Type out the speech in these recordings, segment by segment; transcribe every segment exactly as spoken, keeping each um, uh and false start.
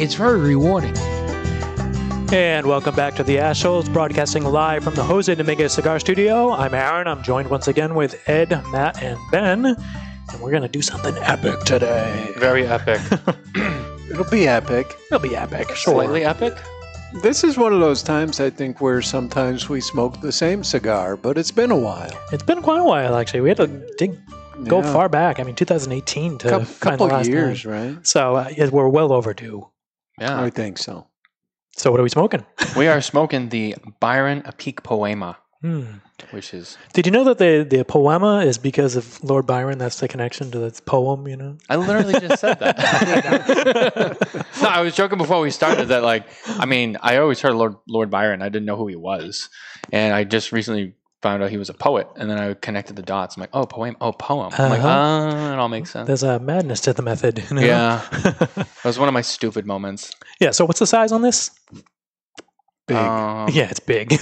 It's very rewarding. And welcome back to The Ashholes, broadcasting live from the Jose Dominguez Cigar Studio. I'm Aaron. I'm joined once again with Ed, Matt, and Ben. And we're going to do something epic today. Very epic. It'll be epic. It'll be epic. Sure. Slightly epic. This is one of those times, I think, where sometimes we smoke the same cigar, but it's been a while. It's been quite a while, actually. We had to dig... Go yeah. far back. I mean, twenty eighteen to couple, find couple the last years, night. Right? So uh, we're well overdue. Yeah, I think so. So what are we smoking? We are smoking the Byron Épico Poema, hmm. which is. Did you know that the the Poema is because of Lord Byron? That's the connection to this poem. You know, I literally just said that. No, I was joking before we started that. Like, I mean, I always heard Lord Lord Byron. I didn't know who he was, and I just recently found out he was a poet, and then I connected the dots. I'm like, oh, poem, oh, poem. I'm uh-huh. like, oh, it all makes sense. There's a madness to the method. You know? Yeah. That was one of my stupid moments. Yeah, so what's the size on this? Big. Um, yeah, it's big.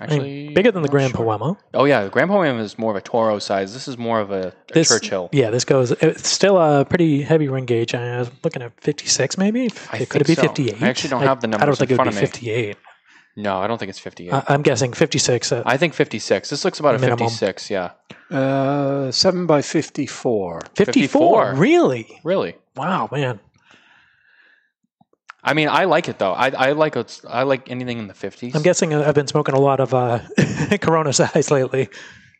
Actually, I mean, bigger than the Grand sure. Poema. Oh, yeah, the Grand Poema is more of a Toro size. This is more of a, a this, Churchill. Yeah, this goes, it's still a pretty heavy ring gauge. I was looking at fifty-six, maybe? I it, could it be so. fifty-eight? I actually don't I, have the numbers I don't think in it would be fifty-eight. No, I don't think it's fifty-eight. Uh, I'm guessing fifty-six. Uh, I think fifty-six. This looks about a minimum. fifty-six, yeah. Uh, seven by fifty-four. fifty-four? fifty-four? Really? Really. Wow, man. I mean, I like it, though. I, I like I like anything in the fifties. I'm guessing I've been smoking a lot of uh, Corona size lately.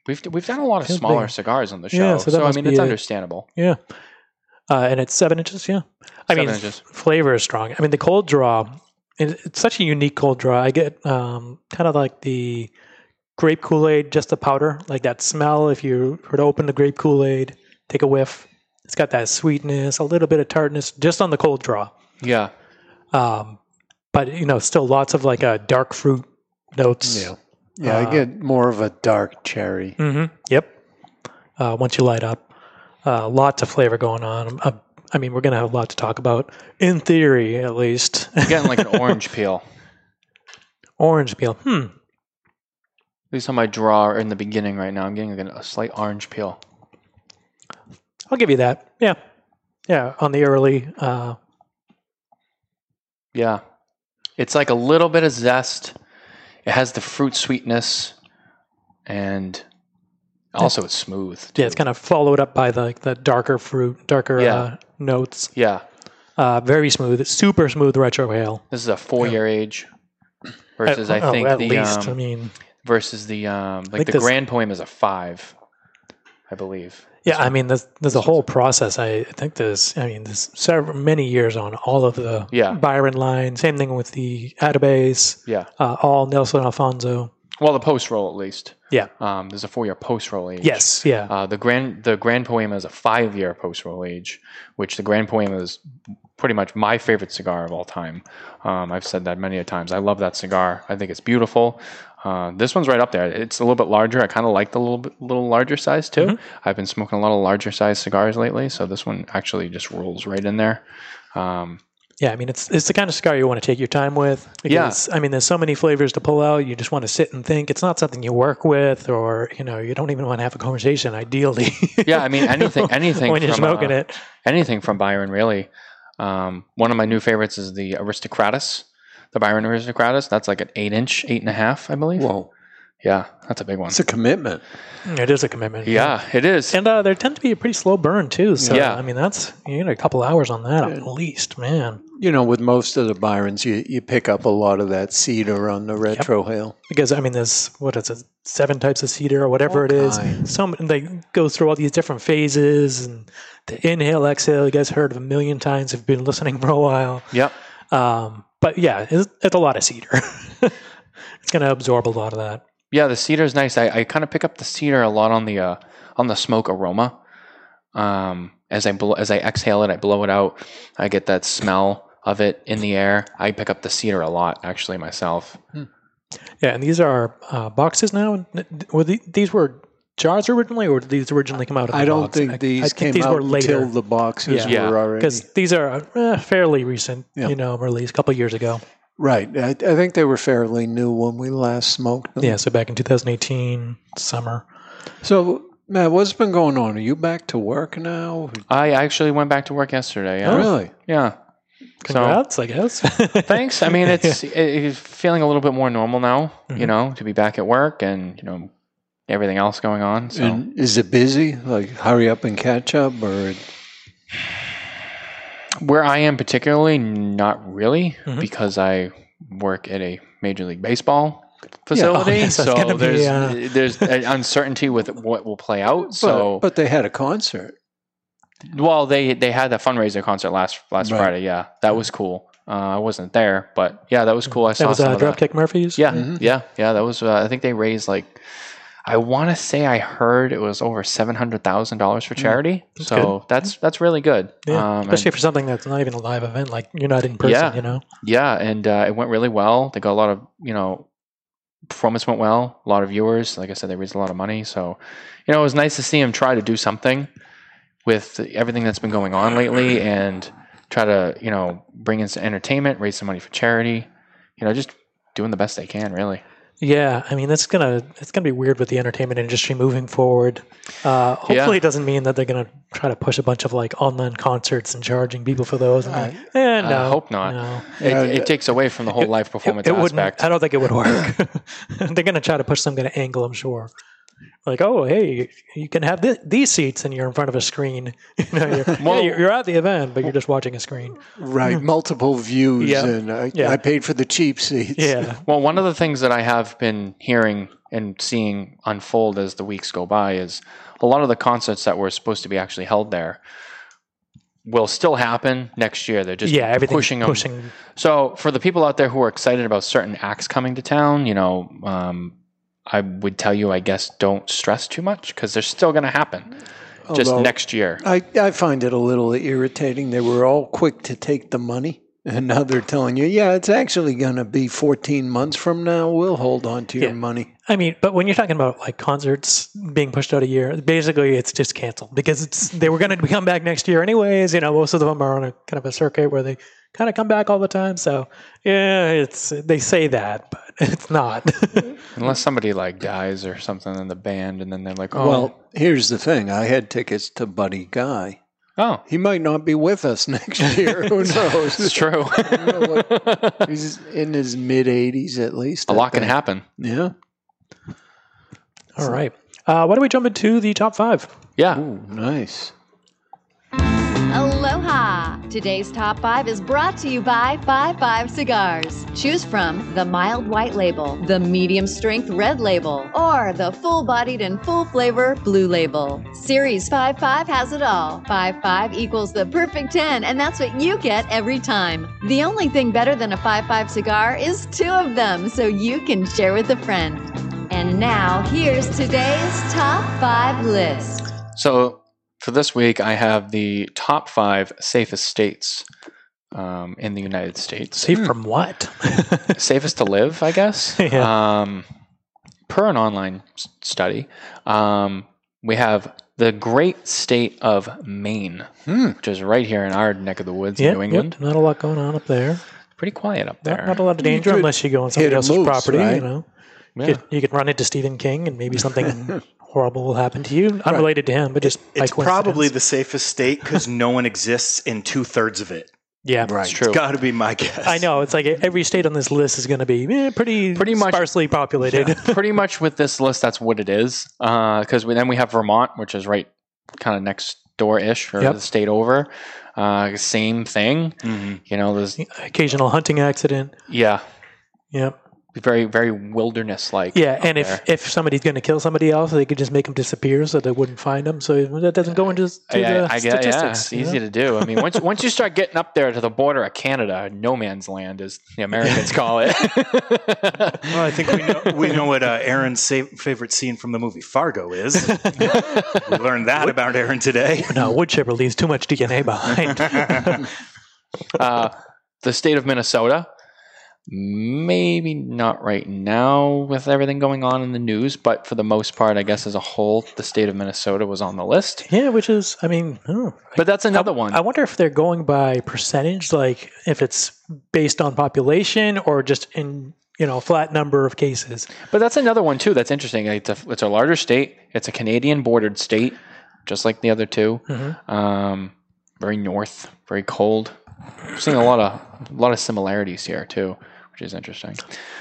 We've we've done a lot of smaller big. cigars on the show, yeah, so, so I mean, it's a, understandable. Yeah. Uh, and it's seven inches, yeah. I seven mean, inches. Flavor is strong. I mean, the cold draw... It's such a unique cold draw. I get um, kind of like the grape Kool-Aid, just the powder, like that smell. If you were to open the grape Kool-Aid, take a whiff, it's got that sweetness, a little bit of tartness, just on the cold draw. Yeah. Um, but, you know, still lots of like uh, dark fruit notes. Yeah, yeah uh, I get more of a dark cherry. Mm-hmm, yep. Uh, once you light up, uh, lots of flavor going on. I'm, I mean, we're going to have a lot to talk about, in theory, at least. You're getting like an orange peel. Orange peel. Hmm. At least on my draw in the beginning right now, I'm getting like a slight orange peel. I'll give you that. Yeah. Yeah, on the early. Uh... Yeah. It's like a little bit of zest. It has the fruit sweetness, and... Also, it's smooth. Too. Yeah, it's kind of followed up by the the darker fruit, darker yeah. uh, notes. Yeah, uh, very smooth. It's super smooth retrohale. This is a four-year yeah. age versus at, I think oh, at the least. Um, I mean, versus the um, like the this, Grand Poema is a five, I believe. Yeah, so, I mean, there's there's a whole process. I think there's I mean there's several many years on all of the yeah. Byron line. Same thing with the Atabase. Yeah, uh, all Nelson Alfonso. Well, the post roll at least. Yeah. Um, there's a four year post roll age. Yes. Yeah. Uh, the grand the Grand Poema is a five year post roll age, which the Grand Poema is pretty much my favorite cigar of all time. Um, I've said that many a times. I love that cigar. I think it's beautiful. Uh, this one's right up there. It's a little bit larger. I kind of like the little bit, little larger size too. Mm-hmm. I've been smoking a lot of larger size cigars lately, so this one actually just rolls right in there. Um, Yeah, I mean, it's it's the kind of cigar you want to take your time with. Because, yeah. I mean, there's so many flavors to pull out. You just want to sit and think. It's not something you work with or, you know, you don't even want to have a conversation, ideally. Yeah, I mean, anything. anything when you're from, smoking uh, it. Anything from Byron, really. Um, one of my new favorites is the Aristocratas, the Byron Aristocratas. That's like an eight-inch, eight-and-a-half, I believe. Whoa. Yeah, that's a big one. It's a commitment. It is a commitment. Yeah, yeah. It is. And uh, there tend to be a pretty slow burn, too. So, yeah. I mean, that's you know, a couple hours on that at least, man. You know, with most of the Byrons, you, you pick up a lot of that cedar on the retrohale. Yep. Because, I mean, there's, what is it, seven types of cedar or whatever all it is. Kinds. Some They go through all these different phases. And the inhale, exhale, you guys heard of a million times. You've been listening for a while. Yep. Um, but, yeah, it's, it's a lot of cedar. It's going to absorb a lot of that. Yeah, the cedar is nice. I, I kind of pick up the cedar a lot on the uh, on the smoke aroma. Um, as I bl- as I exhale it, I blow it out. I get that smell of it in the air. I pick up the cedar a lot, actually, myself. Hmm. Yeah, and these are uh, boxes now. Were the, these were jars originally, or did these originally come out of the box? I don't think these came out until the boxes were already. Because these are uh, fairly recent, yeah. you know, released a couple of years ago. Right. I, I think they were fairly new when we last smoked them. Yeah, so back in two thousand eighteen, summer. So, Matt, what's been going on? Are you back to work now? I actually went back to work yesterday. Yeah. Oh, really? Yeah. Congrats, so, I guess. Thanks. I mean, it's, yeah. it, it's feeling a little bit more normal now, mm-hmm. you know, to be back at work and, you know, everything else going on. So. And is it busy? Like, hurry up and catch up? Or where I am particularly, not really, mm-hmm. because I work at a Major League Baseball facility. Yeah. Oh, yes, so there's, be, uh... there's an uncertainty with what will play out. So, But, but they had a concert. Well, they they had a fundraiser concert last last right. Friday. Yeah, that was cool. Uh, I wasn't there, but yeah, that was cool. I that saw was, some uh, of that. Dropkick Murphys. Yeah, mm-hmm. yeah, yeah. That was. Uh, I think they raised like I want to say I heard it was over seven hundred thousand dollars for charity. Mm-hmm. So good. that's that's really good, yeah. um, especially for something that's not even a live event. Like you're not in person, yeah, you know. Yeah, and uh, it went really well. They got a lot of you know. Performance went well. A lot of viewers. Like I said, they raised a lot of money. So you know, it was nice to see them try to do something with everything that's been going on lately, and try to, you know, bring in some entertainment, raise some money for charity, you know, just doing the best they can, really. Yeah, I mean, that's gonna it's gonna be weird with the entertainment industry moving forward. Uh, hopefully, yeah. it doesn't mean that they're gonna try to push a bunch of like online concerts and charging people for those. And I, like, eh, no, I hope not. No. It, uh, it takes away from the whole it, live performance it, it aspect. I don't think it would work. They're gonna try to push some kind of angle, I'm sure. Like, oh, hey, you can have th- these seats, and you're in front of a screen. You know, you're, well, yeah, you're at the event, but you're just watching a screen. Right, multiple views, yeah. and I, yeah. I paid for the cheap seats. Yeah. Well, one of the things that I have been hearing and seeing unfold as the weeks go by is a lot of the concerts that were supposed to be actually held there will still happen next year. They're just yeah, pushing them. Pushing. So for the people out there who are excited about certain acts coming to town, you know, um, I would tell you, I guess, don't stress too much because they're still going to happen just Although, next year. I, I find it a little irritating. They were all quick to take the money, and now they're telling you, yeah, it's actually going to be fourteen months from now. We'll hold on to yeah. your money. I mean, but when you're talking about like concerts being pushed out a year, basically it's just canceled because it's they were going to come back next year anyways. You know, most of them are on a kind of a circuit where they kind of come back all the time. So yeah, it's they say that, but it's not. Unless somebody like dies or something in the band, and then they're like, "Oh, well, here's the thing. I had tickets to Buddy Guy. Oh, he might not be with us next year. Who knows? It's true. I don't know what, he's in his mid eighties at least. A lot can happen. Yeah." All so. right. Uh, why don't we jump into the top five? Yeah. Ooh, nice. Aloha. Today's top five is brought to you by Five Five Cigars. Choose from the mild white label, the medium strength red label, or the full-bodied and full-flavor blue label. Series Five Five has it all. Five Five equals the perfect ten, and that's what you get every time. The only thing better than a Five Five cigar is two of them, so you can share with a friend. And now, here's today's top five list. So, for this week, I have the top five safest states um, in the United States. Safe hmm. from what? Safest to live, I guess. Yeah. Um, per an online s- study, um, we have the great state of Maine, hmm. which is right here in our neck of the woods yep, in New England. Yep, not a lot going on up there. Pretty quiet up there. Not, not a lot of danger unless you go on somebody else's moves, property, right? you know. Yeah. You, could, you could run into Stephen King and maybe something horrible will happen to you. Unrelated right. to him, but just it's probably the safest state because no one exists in two thirds of it. Yeah, right. It's true. It's got to be my guess. I know. It's like every state on this list is going to be eh, pretty, pretty much, sparsely populated. Yeah, pretty much with this list, that's what it is. Because uh, then we have Vermont, which is right kind of next door-ish or yep. the state over. Uh, same thing. Mm-hmm. You know, there's occasional hunting accident. Yeah. Yep. Very, very wilderness-like. Yeah, and if, if somebody's going to kill somebody else, they could just make them disappear so they wouldn't find them. So that doesn't go into I, I, the I, I, statistics. Yeah, it's easy know? to do. I mean, once once you start getting up there to the border of Canada, no man's land, as the Americans call it. Well, I think we know we know what uh, Aaron's sa- favorite scene from the movie Fargo is. We learned that Wood, about Aaron today. No, wood chipper leaves too much D N A behind. uh, the state of Minnesota. Maybe not right now with everything going on in the news, but for the most part, I guess as a whole, the state of Minnesota was on the list. Yeah, which is, I mean, oh. But that's another I, one. I wonder if they're going by percentage, like if it's based on population or just in, you know, flat number of cases. But that's another one too. That's interesting. It's a, it's a larger state. It's a Canadian bordered state, just like the other two. Mm-hmm. Um, very north, very cold. We're seeing a lot of a lot of similarities here too, which is interesting.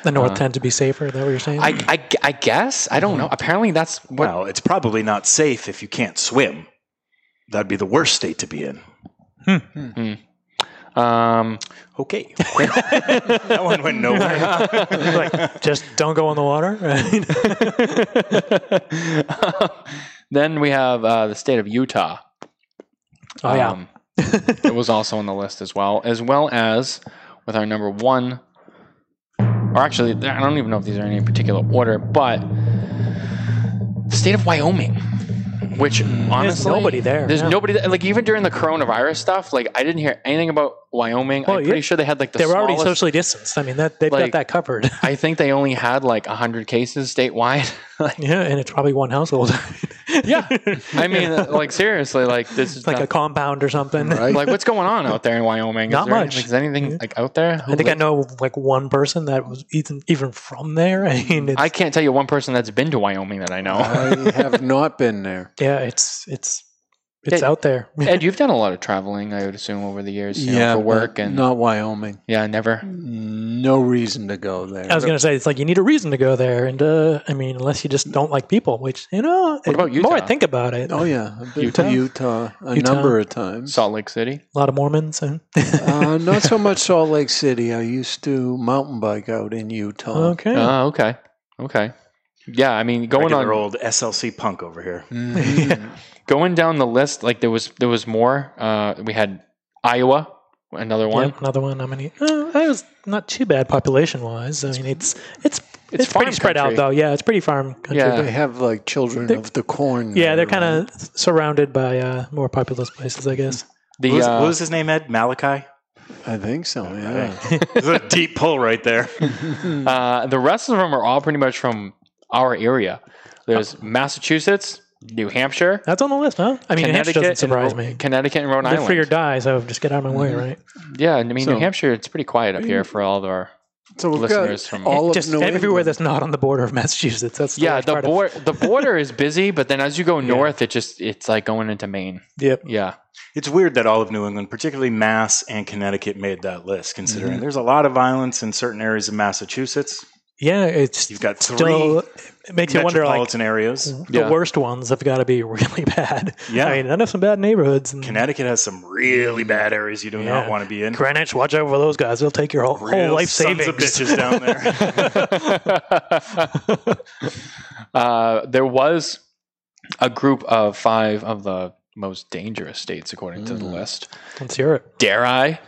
The north uh, tend to be safer, is that what you're saying? I, I, I guess. I don't mm-hmm. know. Apparently that's... What well, it's probably not safe if you can't swim. That'd be the worst state to be in. Hmm. Mm-hmm. Um, okay. That one went nowhere. Like, just don't go in the water? Right? um, then we have uh, the state of Utah. Oh, yeah. Um, it was also on the list as well, as well as with our number one... Or actually, I don't even know if these are in any particular order, but the state of Wyoming, which honestly... There's nobody there. There's yeah. nobody there. Like, even during the coronavirus stuff, like, I didn't hear anything about Wyoming. Well, I'm pretty sure they had, like, the They were smallest, already socially distanced. I mean, that they've like, got that covered. I think they only had, like, one hundred cases statewide. Like, yeah, and it's probably one household. Yeah. I mean, like, seriously, like, this is... Like not, a compound or something. Right? Like, what's going on out there in Wyoming? Is not there much. Any, like, is anything, like, out there? Who I think lives? I know, like, one person that was even, even from there. I mean, it's, I can't tell you one person that's been to Wyoming that I know. I have not been there. Yeah, it's it's it's Ed, out there. Ed, you've done a lot of traveling, I would assume, over the years. You yeah, know, for work and not Wyoming. Yeah, never. No reason to go there. I was going to say it's like you need a reason to go there, and uh, I mean, unless you just don't like people, which you know. What it, about Utah? More I think about it. Oh yeah, I've been Utah, to Utah a Utah. number of times. Salt Lake City. A lot of Mormons. Huh? uh, not so much Salt Lake City. I used to mountain bike out in Utah. Okay. Oh, uh, okay. Okay. Yeah, I mean, going Regular on old S L C punk over here. Mm-hmm. Yeah. Going down the list, like there was there was more. Uh, we had Iowa, another one, yep, another one. I mean, uh, I was not too bad population wise. I mean, it's it's it's, it's pretty spread out though. Yeah, it's pretty farm country. Yeah, they have like children they're, of the corn. Yeah, they're kind of surrounded by uh, more populous places, I guess. The what was, uh, what was his name? Ed Malachi. I think so, yeah. There's a deep pull right there. uh, the rest of them are all pretty much from our area. There's Massachusetts, New Hampshire. That's on the list, huh? I mean, New Hampshire doesn't surprise and, me. Connecticut and Rhode They're Island. Free or die, so just get out of my way, right? Yeah, I mean, so, New Hampshire, it's pretty quiet up here for all of our so we've listeners got from all of just New everywhere England. That's not on the border of Massachusetts. That's the yeah, the, boor- the border is busy, but then as you go north, yeah. it just it's like going into Maine. Yep. Yeah. It's weird that all of New England, particularly Mass and Connecticut, made that list, considering mm-hmm. there's a lot of violence in certain areas of Massachusetts. Yeah, it's you've got three still, it makes you wonder, like, areas. The yeah. worst ones have got to be really bad. Yeah, I mean, I know some bad neighborhoods. And Connecticut has some really bad areas you do yeah. not want to be in. Greenwich, watch out for those guys; they'll take your whole, whole life savings. Sons of bitches down there. uh, there was a group of five of the most dangerous states according mm. to the list. Let's hear it. Dare I?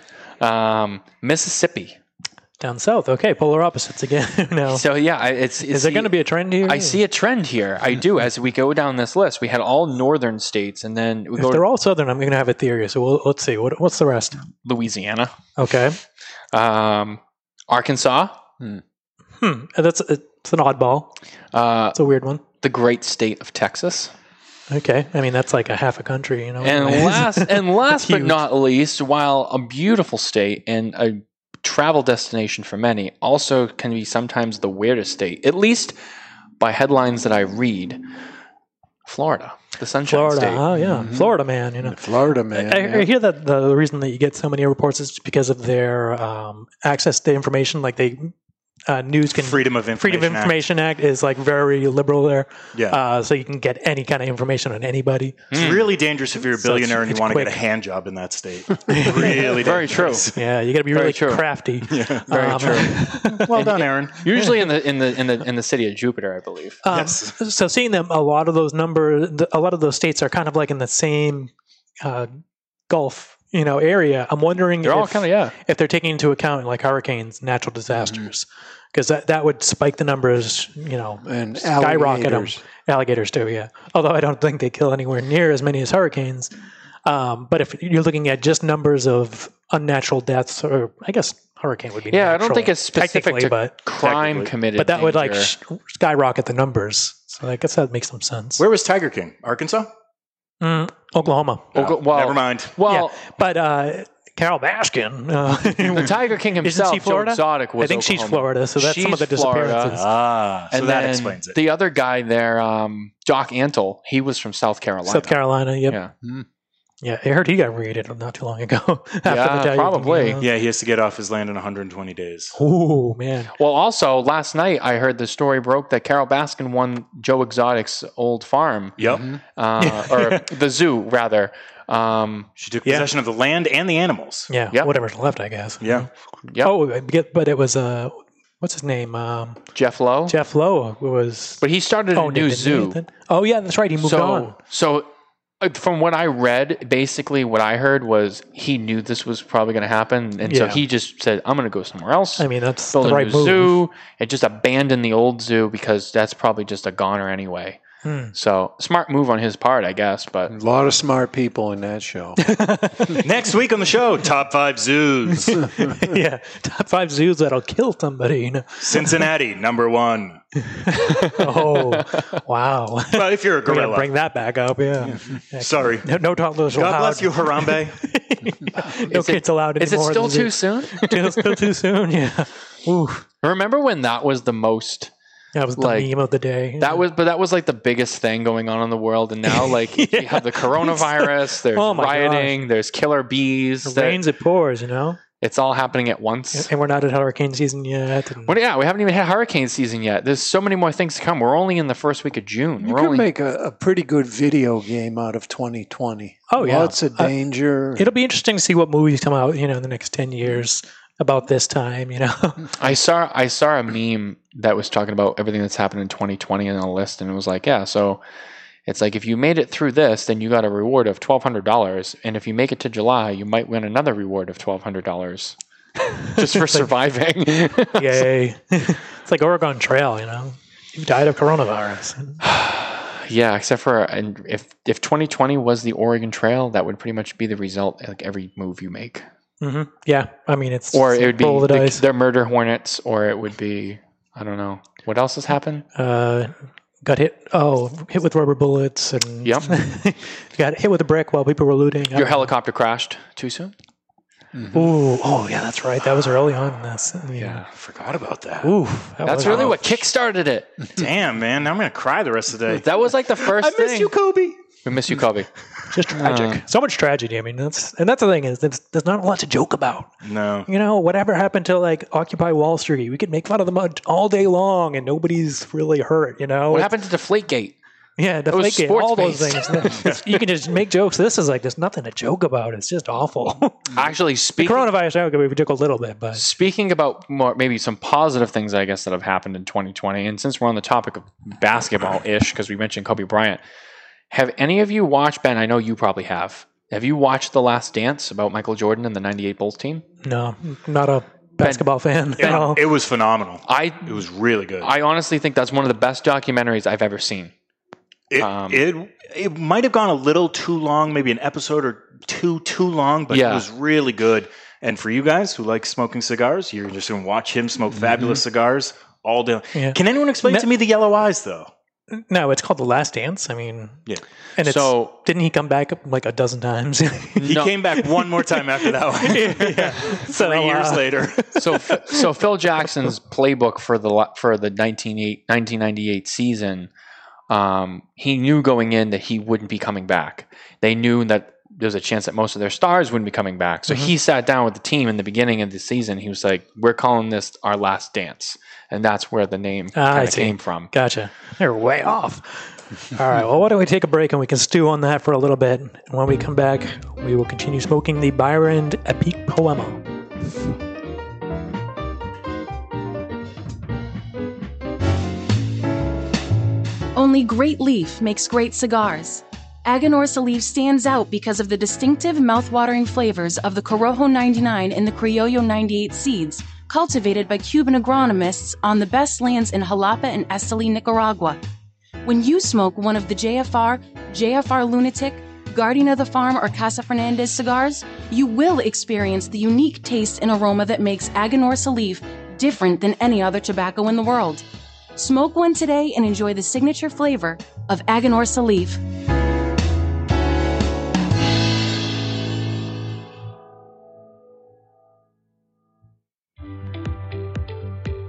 Um, Mississippi. Down south, okay, polar opposites again. No. So yeah, it's, it's is there going to be a trend here? I see a trend here. I do. As we go down this list, we had all northern states, and then we if go they're to, all southern, I'm going to have a theory. So we'll, let's see. What, what's the rest? Louisiana, okay. Um, Arkansas. Hmm. hmm. That's it's an oddball. Uh, it's a weird one. The great state of Texas. Okay, I mean that's like a half a country, you know. And last and last but not least, while a beautiful state and a travel destination for many, also can be sometimes the weirdest state, at least by headlines that I read. Florida, the sunshine Florida, state. Florida, huh? yeah, mm-hmm. Florida man, you know. Florida man. I, yeah. I hear that the reason that you get so many reports is because of their um, access to information. Like they uh, news can freedom of information freedom of information act. act is like very liberal there. Yeah, uh, so you can get any kind of information on anybody. It's mm. really dangerous if you're a billionaire so and you quick. want to get a hand job in that state. Really, very dangerous. True. Yeah, you got to be very really true. crafty. Yeah, very um, true. Well done, Aaron. Usually in the in the in the in the city of Jupiter, I believe. Um, yes. So seeing them, a lot of those numbers, a lot of those states are kind of like in the same uh, Gulf. You know, area. I'm wondering they're if, all kinda, yeah. if they're taking into account like hurricanes, natural disasters, because mm-hmm. that, that would spike the numbers, you know, and skyrocket alligators. them. Alligators too, yeah. Although I don't think they kill anywhere near as many as hurricanes. Um, but if you're looking at just numbers of unnatural deaths, or I guess hurricane would be yeah, natural. Yeah, I don't think it's specific to but crime committed. But that danger. would like sh- skyrocket the numbers. So I guess that makes some sense. Where was Tiger King? Arkansas? Mm, Oklahoma. Oh, well, never mind. Well, yeah, but uh, Carol Baskin. Uh, the Tiger King himself, Joe Florida? Exotic, was I think Oklahoma. She's Florida, so that's she's some of the disappearances. Florida. Ah, so and that explains it. The other guy there, um, Doc Antle, he was from South Carolina. South Carolina, yep. Yeah. Mm. Yeah, I heard he got raided not too long ago. After yeah, the probably. Yeah, he has to get off his land in one hundred twenty days. Oh, man. Well, also, last night I heard the story broke that Carol Baskin won Joe Exotic's old farm. Yep. Mm-hmm. Uh, or the zoo, rather. Um, she took yeah. possession of the land and the animals. Yeah, yep. Whatever's left, I guess. Yeah. Yep. Oh, but it was... Uh, What's his name? Um, Jeff Lowe? Jeff Lowe was... But he started a new zoo. Oh, yeah, that's right. He moved so, on. So... From what I read, basically what I heard was he knew this was probably going to happen, and yeah. so he just said, "I'm going to go somewhere else." I mean, that's build the a right new move. Zoo and just abandon the old zoo because that's probably just a goner anyway. Hmm. So smart move on his part, I guess. But a lot of smart people in that show. Next week on the show, top five zoos. Yeah, top five zoos that'll kill somebody. You know? Cincinnati, number one. Oh, wow! Well, if you're a gorilla, bring that back up. Yeah. yeah. Sorry, no, no toddlers allowed. God bless you, Harambe. yeah. No is kids it, allowed anymore. Is it still too soon? Still, still too soon. Yeah. Ooh. Remember when that was the most. That was the like, meme of the day. That was, but that was like the biggest thing going on in the world. And now, like, yeah. you have the coronavirus, there's oh rioting, gosh. there's killer bees. It rains, it pours, you know? It's all happening at once. And we're not at hurricane season yet. And... Well, yeah, we haven't even had hurricane season yet. There's so many more things to come. We're only in the first week of June. You we're could only... make a, a pretty good video game out of twenty twenty. Oh, yeah. Lots of danger. Uh, it'll be interesting to see what movies come out, you know, in the next ten years. About this time, you know. I saw I saw a meme that was talking about everything that's happened in twenty twenty in a list, and it was like, yeah, so it's like if you made it through this, then you got a reward of twelve hundred dollars, and if you make it to July, you might win another reward of twelve hundred dollars just for surviving. Yay. It's like Oregon Trail, you know. You died of coronavirus. Yeah, except for and if if twenty twenty was the Oregon Trail, that would pretty much be the result like every move you make. Mm-hmm. Yeah, I mean it's or it would be the the, their murder hornets, or it would be I don't know what else has happened. Uh, got hit. Oh, hit with rubber bullets and yep. Got hit with a brick while people were looting. Your helicopter know. crashed too soon. Mm-hmm. Ooh, oh yeah, that's right. That was early on in this. Yeah, yeah I forgot about that. Ooh, that that's really ouch. what kickstarted it. Damn, man, now I'm gonna cry the rest of the day. That was like the first. I miss thing. you, Kobe. We miss you, Kobe. Just tragic. Uh, so much tragedy. I mean, that's and that's the thing is there's, there's not a lot to joke about. No. You know, whatever happened to like Occupy Wall Street, we could make fun of them all day long, and nobody's really hurt. You know, what it's, happened to Deflategate? Yeah, Deflategate. All based. those things. Yeah. You can just make jokes. This is like there's nothing to joke about. It's just awful. Actually, speaking the coronavirus, I could we joke a little bit, but speaking about more, maybe some positive things, I guess that have happened in twenty twenty, and since we're on the topic of basketball ish, because we mentioned Kobe Bryant. Have any of you watched, Ben, I know you probably have. Have you watched The Last Dance about Michael Jordan and the ninety-eight Bulls team? No, not a basketball ben, fan it, at all. It was phenomenal. I, it was really good. I honestly think that's one of the best documentaries I've ever seen. It um, it, it might have gone a little too long, maybe an episode or two too long, but yeah. it was really good. And for you guys who like smoking cigars, you're just going to watch him smoke mm-hmm. fabulous cigars all day. Yeah. Can anyone explain no. to me the yellow eyes, though? No, it's called The Last Dance. I mean, yeah. And it's, so didn't he come back like a dozen times? He no. came back one more time after that one. yeah, yeah. So Three uh, years later. so, so Phil Jackson's playbook for the for the nineteen ninety-eight season, um, he knew going in that he wouldn't be coming back. They knew that there was a chance that most of their stars wouldn't be coming back. So mm-hmm. he sat down with the team in the beginning of the season. He was like, "We're calling this our last dance." And that's where the name ah, kind of came from. Gotcha. They're way off. All right. Well, why don't we take a break and we can stew on that for a little bit. And when we come back, we will continue smoking the Byron Épico Poema. Only great leaf makes great cigars. Aganorsa Leaf stands out because of the distinctive mouthwatering flavors of the Corojo ninety-nine and the Criollo ninety-eight seeds, cultivated by Cuban agronomists on the best lands in Jalapa and Esteli, Nicaragua. When you smoke one of the J F R, J F R Lunatic, Guardian of the Farm or Casa Fernandez cigars, you will experience the unique taste and aroma that makes Aganorsa Leaf different than any other tobacco in the world. Smoke one today and enjoy the signature flavor of Aganorsa Leaf.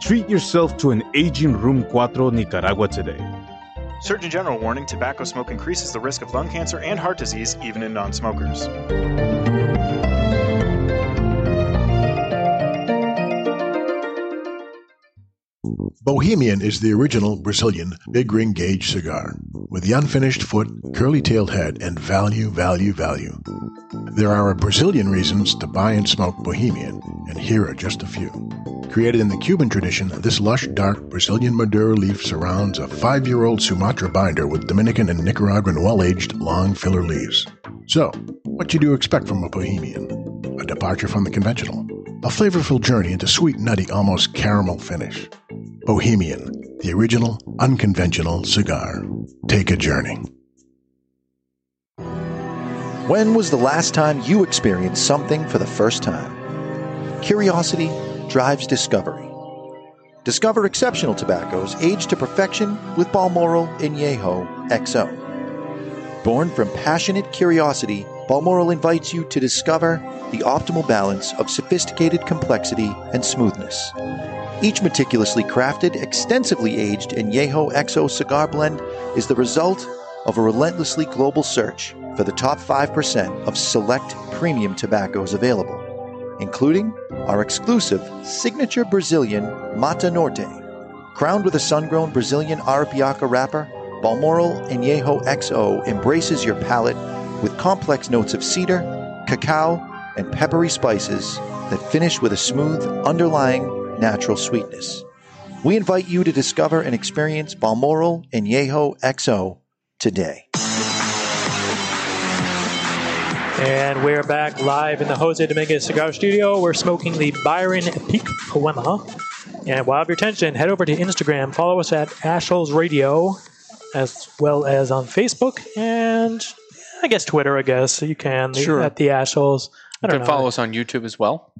Treat yourself to an Aging Room four Nicaragua today. Surgeon General warning, tobacco smoke increases the risk of lung cancer and heart disease, even in non-smokers. Bohemian is the original Brazilian big ring gauge cigar, with the unfinished foot, curly-tailed head, and value, value, value. There are a Brazilian reasons to buy and smoke Bohemian, and here are just a few. Created in the Cuban tradition, this lush, dark Brazilian Maduro leaf surrounds a five-year-old Sumatra binder with Dominican and Nicaraguan well-aged long filler leaves. So, what do you expect from a Bohemian? A departure from the conventional. A flavorful journey into sweet, nutty, almost caramel finish. Bohemian, the original unconventional cigar. Take a journey. When was the last time you experienced something for the first time? Curiosity drives discovery. Discover exceptional tobaccos aged to perfection with Balmoral Añejo X O. Born from passionate curiosity, Balmoral invites you to discover the optimal balance of sophisticated complexity and smoothness. Each meticulously crafted, extensively aged Añejo X O cigar blend is the result of a relentlessly global search for the top five percent of select premium tobaccos available, including our exclusive signature Brazilian Mata Norte. Crowned with a sun-grown Brazilian Arapiaca wrapper, Balmoral Añejo X O embraces your palate with complex notes of cedar, cacao, and peppery spices that finish with a smooth, underlying natural sweetness. We invite you to discover and experience Balmoral Añejo X O today. And we're back live in the Jose Dominguez Cigar Studio. We're smoking the Byron Épico Poema. And while your attention, head over to Instagram. Follow us at Ashholes Radio, as well as on Facebook and I guess Twitter, I guess. You can. Sure. At The Ashholes. I don't you can know. Follow us on YouTube as well.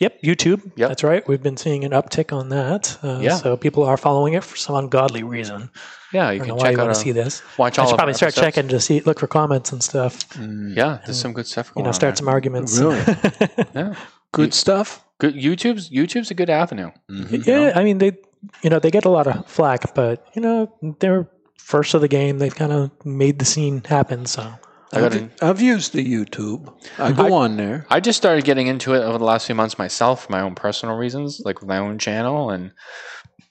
Yep, YouTube. Yep. That's right. We've been seeing an uptick on that. Uh, yeah. So people are following it for some ungodly reason. Yeah, you I don't can know why check you out. Want to see this? Watch I all. Should of probably start episodes. Checking to see, look for comments and stuff. Mm, yeah, there's and, some good stuff. Going you know, on start there. Some arguments. Really? Yeah, good stuff. Good YouTube's YouTube's a good avenue. Mm-hmm, yeah, you know? I mean they, you know, they get a lot of flack, but you know they're first of the game. They've kind of made the scene happen. So. I've, I've used the YouTube. I go I, on there. I just started getting into it over the last few months myself for my own personal reasons, like with my own channel and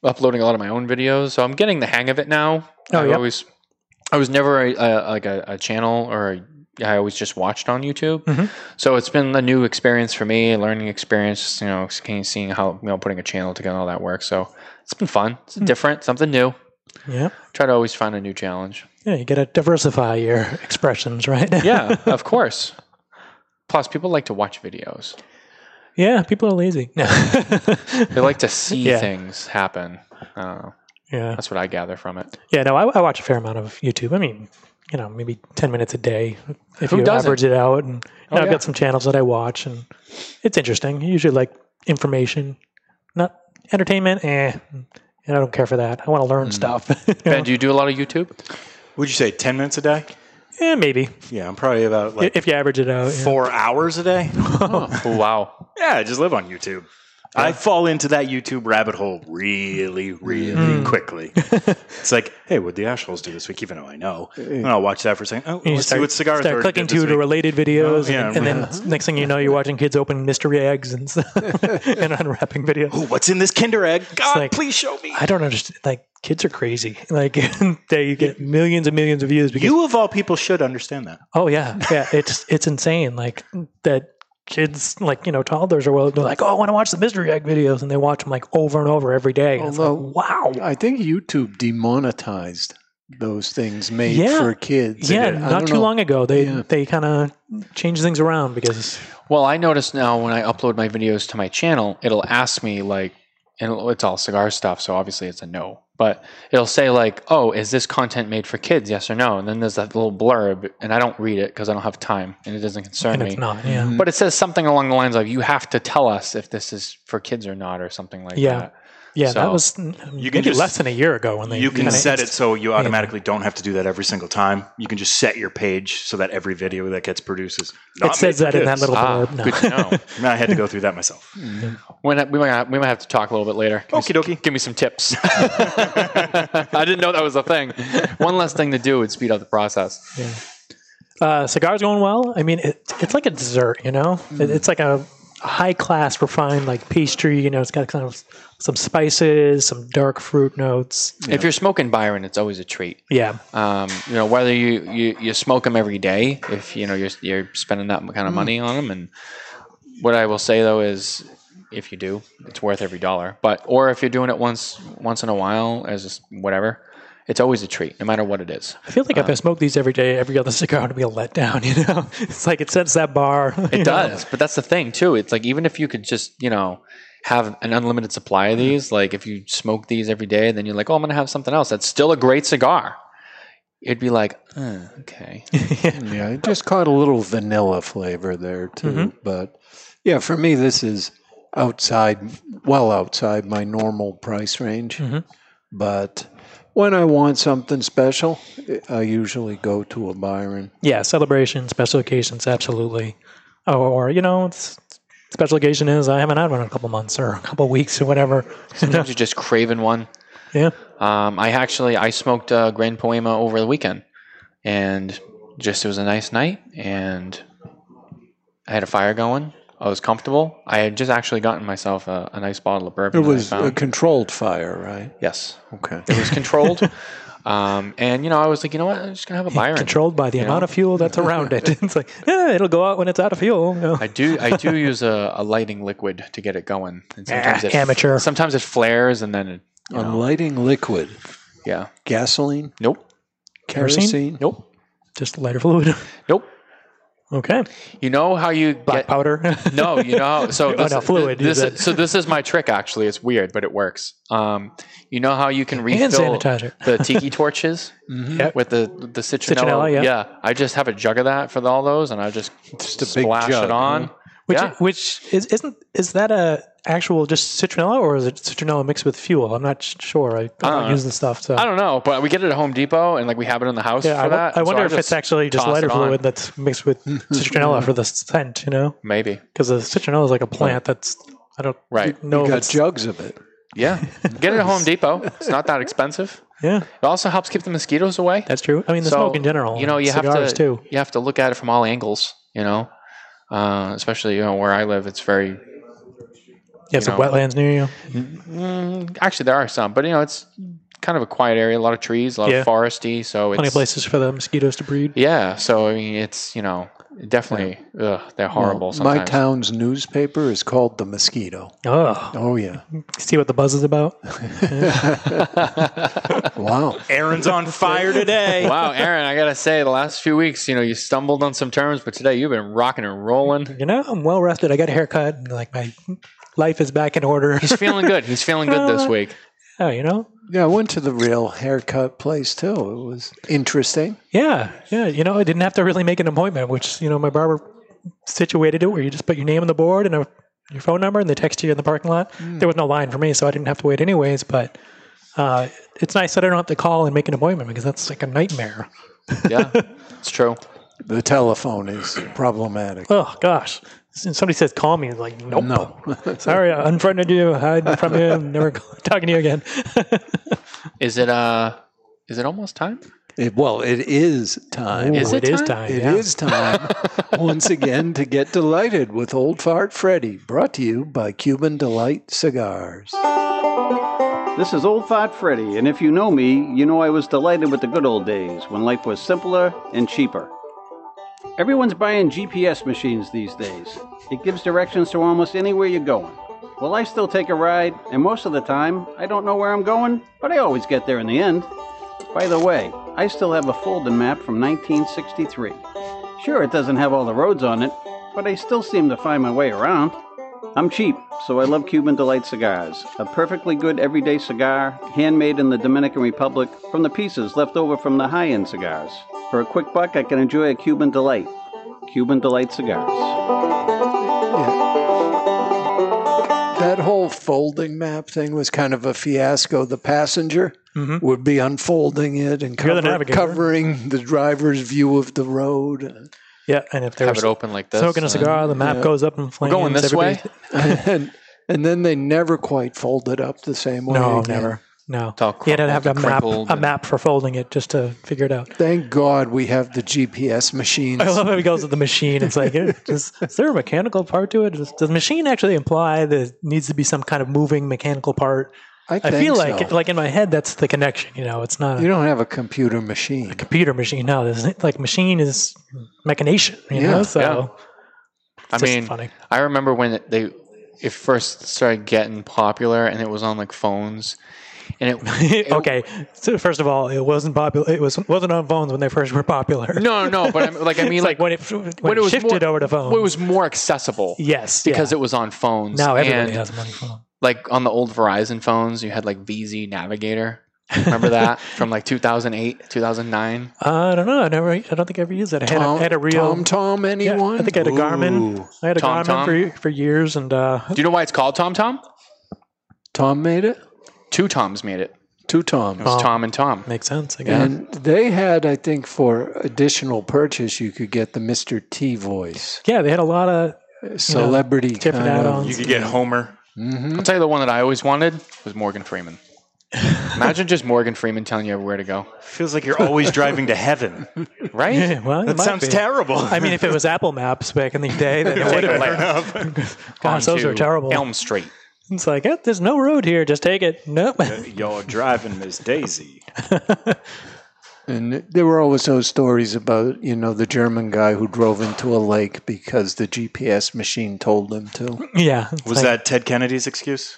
uploading a lot of my own videos. So I'm getting the hang of it now. Oh, I yep. always, I was never a, a, like a, a channel or a, I always just watched on YouTube. Mm-hmm. So it's been a new experience for me, a learning experience, you know, seeing how, you know, putting a channel together, all that work. So it's been fun. It's mm-hmm. different, something new. Yeah. Try to always find a new challenge. Yeah, you got to diversify your expressions, right? Yeah, of course. Plus, people like to watch videos. Yeah, people are lazy. They like to see yeah. things happen. Uh, yeah. That's what I gather from it. Yeah, no, I, I watch a fair amount of YouTube. I mean, you know, maybe ten minutes a day if Who you doesn't? Average it out. And you know, oh, I've yeah. got some channels that I watch, and it's interesting. Usually, like, information, not entertainment, eh. And I don't care for that. I want to learn mm. stuff. Ben, know? Do you do a lot of YouTube? Would you say ten minutes a day? Yeah, maybe. Yeah, I'm probably about like... If you average it out. Four yeah. hours a day. Oh, wow. Yeah, I just live on YouTube. Yeah. I fall into that YouTube rabbit hole really, really mm. quickly. It's like, hey, what'd the Ashholes do this week? Even though I know. And I'll watch that for a second. Oh, let's start, see what cigars start are clicking to, to related videos. Oh, yeah, and, and then yeah. next thing you know, you're watching kids open mystery eggs and stuff. And unwrapping videos. Oh, what's in this Kinder egg? God, like, please show me. I don't understand. Like, kids are crazy. Like, they get yeah. millions and millions of views. Because, you, of all people, should understand that. Oh, yeah. Yeah, it's it's insane. Like, that... Kids, like, you know, toddlers are well, they're like, oh, I want to watch the mystery egg videos. And they watch them like over and over every day. And although, it's like, wow. I think YouTube demonetized those things made yeah. for kids. Yeah, not too know. long ago. They yeah. they kind of changed things around because. Well, I notice now when I upload my videos to my channel, it'll ask me, like, and it's all cigar stuff. So obviously it's a no. But it'll say, like, oh, is this content made for kids? Yes or no? And then there's that little blurb, and I don't read it because I don't have time, and it doesn't concern and me. It's not, yeah. But it says something along the lines of, you have to tell us if this is for kids or not, or something like yeah. that. Yeah, so, that was you can just, less than a year ago. When they You can set it so you automatically yeah. don't have to do that every single time. You can just set your page so that every video that gets produced is not It says that kids. In that little blurb. Ah, no. Good to know. I had to go through that myself. Mm. When I, we, might have, we might have to talk a little bit later. Okie dokie. Give me some tips. I didn't know that was a thing. One less thing to do would speed up the process. Yeah. Uh, cigars going well. I mean, it, it's like a dessert, you know? Mm. It, it's like a... high class refined like pastry, you know, it's got kind of some spices, some dark fruit notes. If you're smoking Byron, it's always a treat. Yeah. Um, you know, whether you, you, you smoke them every day, if you know you're you're spending that kind of money on them. And what I will say though is, if you do, it's worth every dollar. But or if you're doing it once once in a while as just whatever. It's always a treat, no matter what it is. I feel like uh, if I smoked these every day, every other cigar would be a letdown, you know? It's like it sets that bar. It does, know? But that's the thing, too. It's like even if you could just, you know, have an unlimited supply of these, like if you smoke these every day, then you're like, oh, I'm going to have something else. That's still a great cigar. It'd be like, uh, okay. Yeah, it just caught a little vanilla flavor there, too. Mm-hmm. But, yeah, for me, this is outside, well outside my normal price range. Mm-hmm. But... when I want something special, I usually go to a Byron. Yeah, celebration, special occasions, absolutely. Oh, or, you know, it's, special occasion is I haven't had one in a couple months or a couple weeks or whatever. Sometimes you're just craving one. Yeah. Um, I actually, I smoked uh, Grand Poema over the weekend. And just, it was a nice night. And I had a fire going. I was comfortable. I had just actually gotten myself a, a nice bottle of bourbon. It was a controlled fire, right? Yes. Okay. It was controlled. um, and, you know, I was like, you know what? I'm just going to have a Byron. Controlled by the amount know? Of fuel that's around it. It's like, yeah, it'll go out when it's out of fuel. No. I do I do use a, a lighting liquid to get it going. And sometimes ah, it, amateur. Sometimes it flares and then it... A lighting liquid? Yeah. Gasoline? Nope. Kerosene? Kerosene? Nope. Just lighter fluid? Nope. Okay. You know how you black get, powder? No, you know. How, so this, oh, no, fluid. This, this is, so this is my trick. Actually, it's weird, but it works. Um, you know how you can refill the tiki torches mm-hmm. yep. with the the citronella. citronella yeah. yeah. I just have a jug of that for all those, and I just, just a splash big jug, it on. Mm-hmm. Which yeah. which is isn't is that a actual just citronella, or is it citronella mixed with fuel? I'm not sure. I, I don't uh, use this stuff. So. I don't know, but we get it at Home Depot and like we have it in the house yeah, for I, that. I wonder so if it's actually just lighter fluid that's mixed with citronella for the scent. You know, maybe because the citronella is like a plant that's I don't right. know. You got jugs of it. Yeah, get it at Home Depot. It's not that expensive. Yeah, it also helps keep the mosquitoes away. That's true. I mean, the so, smoke in general. You know, you have to too. you have to look at it from all angles. You know. Uh, especially, you know, where I live, it's very... You have some wetlands near you? Mm, actually, there are some. But, you know, it's kind of a quiet area. A lot of trees, a lot yeah. of foresty. So Plenty it's, of places for the mosquitoes to breed. Yeah. So, I mean, it's, you know, definitely, yeah. ugh, they're horrible well, sometimes. My town's newspaper is called The Mosquito. Oh. Oh, yeah. See what the buzz is about? Wow. Aaron's on fire today. Wow, Aaron, I got to say, the last few weeks, you know, you stumbled on some terms, but today you've been rocking and rolling. You know, I'm well rested. I got a haircut, and like my life is back in order. He's feeling good. He's feeling good uh, this week. Oh, you know? Yeah, I went to the real haircut place, too. It was interesting. Yeah, yeah. You know, I didn't have to really make an appointment, which, you know, my barber situated it where you just put your name on the board and a, your phone number, and they text you in the parking lot. Mm. There was no line for me, so I didn't have to wait anyways, but uh, it's nice that I don't have to call and make an appointment because that's like a nightmare. Yeah, it's true. The telephone is problematic. Oh, gosh. Somebody says, call me. It's like, nope. No. Sorry, I unfriended you. Hide from you. I'm never talking to you again. Is it uh, is it almost time? It, well, it is time. Ooh, is it, it time? Is time. It yeah. is time. Once again, to get delighted with Old Fart Freddy, brought to you by Cuban Delight Cigars. This is Old Fart Freddy, and if you know me, you know I was delighted with the good old days when life was simpler and cheaper. Everyone's buying G P S machines these days. It gives directions to almost anywhere you're going. Well, I still take a ride, and most of the time, I don't know where I'm going, but I always get there in the end. By the way, I still have a folding map from nineteen sixty-three. Sure, it doesn't have all the roads on it, but I still seem to find my way around. I'm cheap, so I love Cuban Delight Cigars, a perfectly good everyday cigar, handmade in the Dominican Republic from the pieces left over from the high-end cigars. For a quick buck, I can enjoy a Cuban Delight. Cuban Delight Cigars. Yeah. That whole folding map thing was kind of a fiasco. The passenger mm-hmm. would be unfolding it and cover, the covering the driver's view of the road. Yeah, and if they're have it open like this, smoking a cigar, the map yeah. goes up in flames. We're going this way, and, and then they never quite fold it up the same way. No, again. never. No, you had to have a map, a map for folding it just to figure it out. Thank God we have the G P S machines. I love how he goes with the machine. It's like, is, is there a mechanical part to it? Does the machine actually imply there needs to be some kind of moving mechanical part? I, I feel like, so. like in my head, that's the connection. You know, it's not. You don't a, have a computer machine. A computer machine, no. There's like machine is machination. You yeah. know, so yeah. I mean, funny. I remember when they it first started getting popular, and it was on like phones. And it, it okay. So first of all, it wasn't popular. It was wasn't on phones when they first were popular. No, no. But I'm, like I mean, like, like when it when, when it, it shifted more, over to phones, when it was more accessible. Yes, because yeah. it was on phones. Now everybody and, has a money phone. Like on the old Verizon phones, you had like V Z Navigator. Remember that from like two thousand eight, two thousand nine? Uh, I don't know. I never. I don't think I ever used that. I had, Tom, a, I had a real TomTom. Anyone? Yeah, I think I had a Garmin. Ooh. I had a Tom, Garmin Tom. for for years. And uh, do you know why it's called TomTom? Tom made it. Two Toms made it. Two Toms. It was oh, Tom and Tom. Makes sense, I guess. And they had, I think, for additional purchase, you could get the Mister T voice. Yeah, they had a lot of celebrity know, different add-ons. You could get Homer. Mm-hmm. I'll tell you the one that I always wanted was Morgan Freeman. Imagine just Morgan Freeman telling you where to go. Feels like you're always driving to heaven, right? Yeah, well, that sounds be. terrible. I mean, if it was Apple Maps back in the day, then it would have turned up. Gosh, those are terrible. Elm Street. It's like, eh, there's no road here. Just take it. Nope. You're driving Miss Daisy. And there were always those stories about, you know, the German guy who drove into a lake because the G P S machine told him to. Yeah. Was like, that Ted Kennedy's excuse?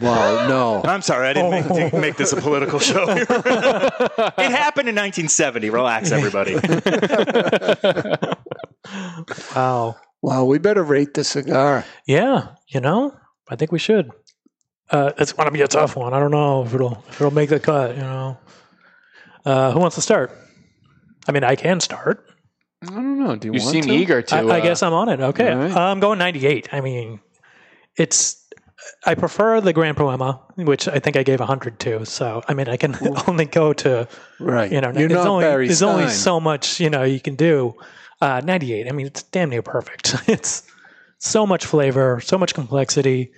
Well, no. I'm sorry. I didn't oh. make, didn't make this a political show. It happened in nineteen seventy. Relax, everybody. Wow. Wow, we better rate the cigar. Yeah, you know, I think we should. Uh, it's going to be a tough one. I don't know if it'll if it'll make the cut, you know. Uh, who wants to start? I mean, I can start. I don't know. Do you, you want seem to? eager to. I, uh, I guess I'm on it. Okay. Right. Uh, I'm going ninety-eight. I mean, it's... I prefer the Grand Poema, which I think I gave one hundred to. So, I mean, I can Ooh. only go to... Right. You know, You're not only, Barry there's Stein. only so much, you know, you can do. Uh, ninety-eight. I mean, it's damn near perfect. It's so much flavor, so much complexity.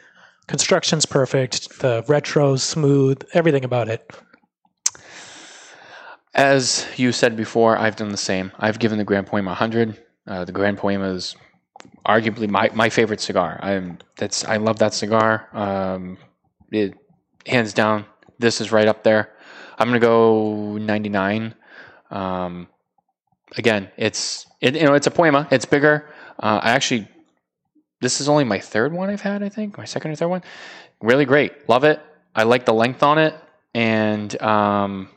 Construction's perfect. The retro's smooth. Everything about it. As you said before, I've done the same. I've given the Grand Poema one hundred. Uh, the Grand Poema is arguably my, my favorite cigar. I'm that's I love that cigar. Um, it hands down, this is right up there. I'm gonna go ninety-nine. Um, again, it's it, you know it's a Poema. It's bigger. Uh, I actually this is only my third one I've had. I think my second or third one. Really great. Love it. I like the length on it and. Um,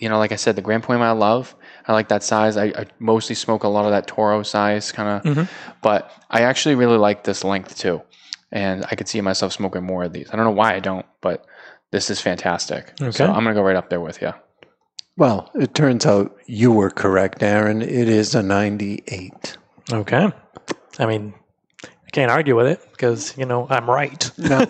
You know, like I said, the Grand Poema I love. I like that size. I, I mostly smoke a lot of that Toro size kind of. Mm-hmm. But I actually really like this length too. And I could see myself smoking more of these. I don't know why I don't, but this is fantastic. Okay. So I'm going to go right up there with you. Well, it turns out you were correct, Aaron. It is a ninety-eight. Okay. I mean, I can't argue with it because, you know, I'm right. No.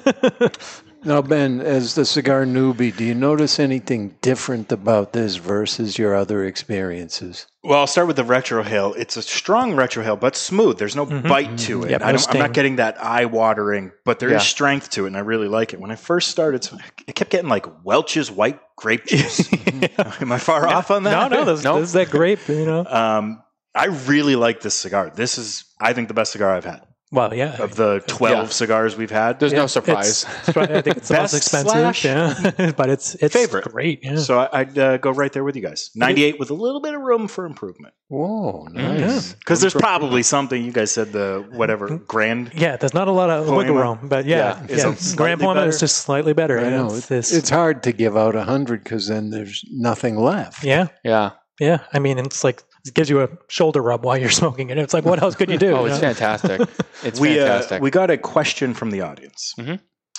Now, Ben, as the cigar newbie, do you notice anything different about this versus your other experiences? Well, I'll start with the retrohale. It's a strong retrohale, but smooth. There's no mm-hmm. bite to it. Yep, I don't, I'm not getting that eye-watering, but there yeah. is strength to it, and I really like it. When I first started, I kept getting like Welch's white grape juice. yeah. Am I far no, off on that? No, no, there's, nope. there's that grape, you know. Um, I really like this cigar. This is, I think, the best cigar I've had. Well, yeah. Of the twelve yeah. cigars we've had. There's yeah, no surprise. It's, I think it's the most expensive. Slash, yeah. But it's, it's favorite. Great. Yeah. So I, I'd uh, go right there with you guys. ninety-eight with a little bit of room for improvement. Whoa, nice. Because yeah. there's probably something, you guys said the whatever, grand. Yeah, there's not a lot of wiggle room. But yeah, yeah, yeah. Grand Poema is just slightly better. I know. It's, this. It's hard to give out one hundred because then there's nothing left. Yeah. Yeah. Yeah. I mean, it's like. It gives you a shoulder rub while you're smoking it. It's like, what else could you do? oh, it's you know? fantastic. It's we, fantastic. Uh, we got a question from the audience. Mm-hmm.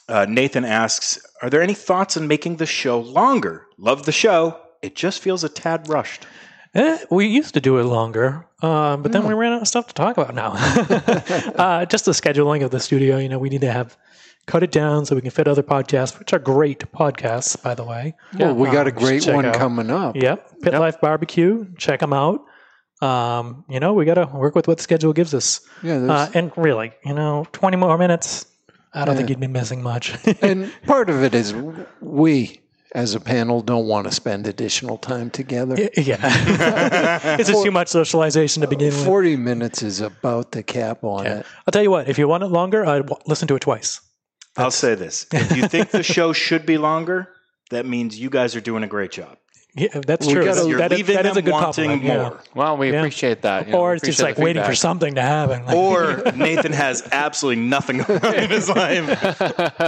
Uh, Nathan asks, are there any thoughts on making the show longer? Love the show. It just feels a tad rushed. Eh, we used to do it longer, uh, but then mm. we ran out of stuff to talk about now. uh, just the scheduling of the studio. You know, we need to have... Cut it down so we can fit other podcasts, which are great podcasts, by the way. Yeah. Well, we got um, a great one out. coming up. Yep. Pit yep. Life Barbecue. Check them out. Um, you know, we got to work with what the schedule gives us. Yeah, uh, and really, you know, twenty more minutes, I don't yeah. think you'd be missing much. And part of it is we, as a panel, don't want to spend additional time together. Yeah. It's just too much socialization to begin with. forty minutes is about the cap on yeah. it. I'll tell you what, if you want it longer, I'd w- listen to it twice. That's I'll say this. If you think the show should be longer, that means you guys are doing a great job. Yeah, that's well, true. Gotta, You're that leaving is, that them is a good wanting yeah. more. Well, we yeah. appreciate that. You or know, it's just like waiting feedback. for something to happen. Like, or Nathan has absolutely nothing going on in his life.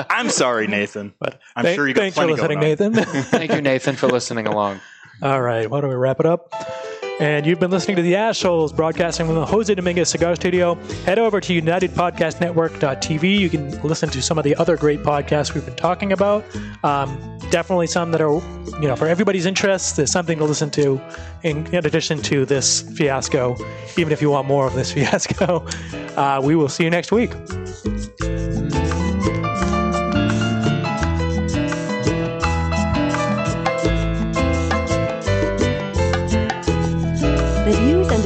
I'm sorry, Nathan. But I'm thank, sure you got plenty going on. Thanks for listening, Nathan. Thank you, Nathan, for listening along. All right. Why don't we wrap it up? And you've been listening to The Ashholes, broadcasting from the Jose Dominguez Cigar Studio. Head over to united podcast network dot t v. You can listen to some of the other great podcasts we've been talking about. Um, definitely some that are, you know, for everybody's interests. There's something to listen to in, in addition to this fiasco, even if you want more of this fiasco. Uh, we will see you next week. The views and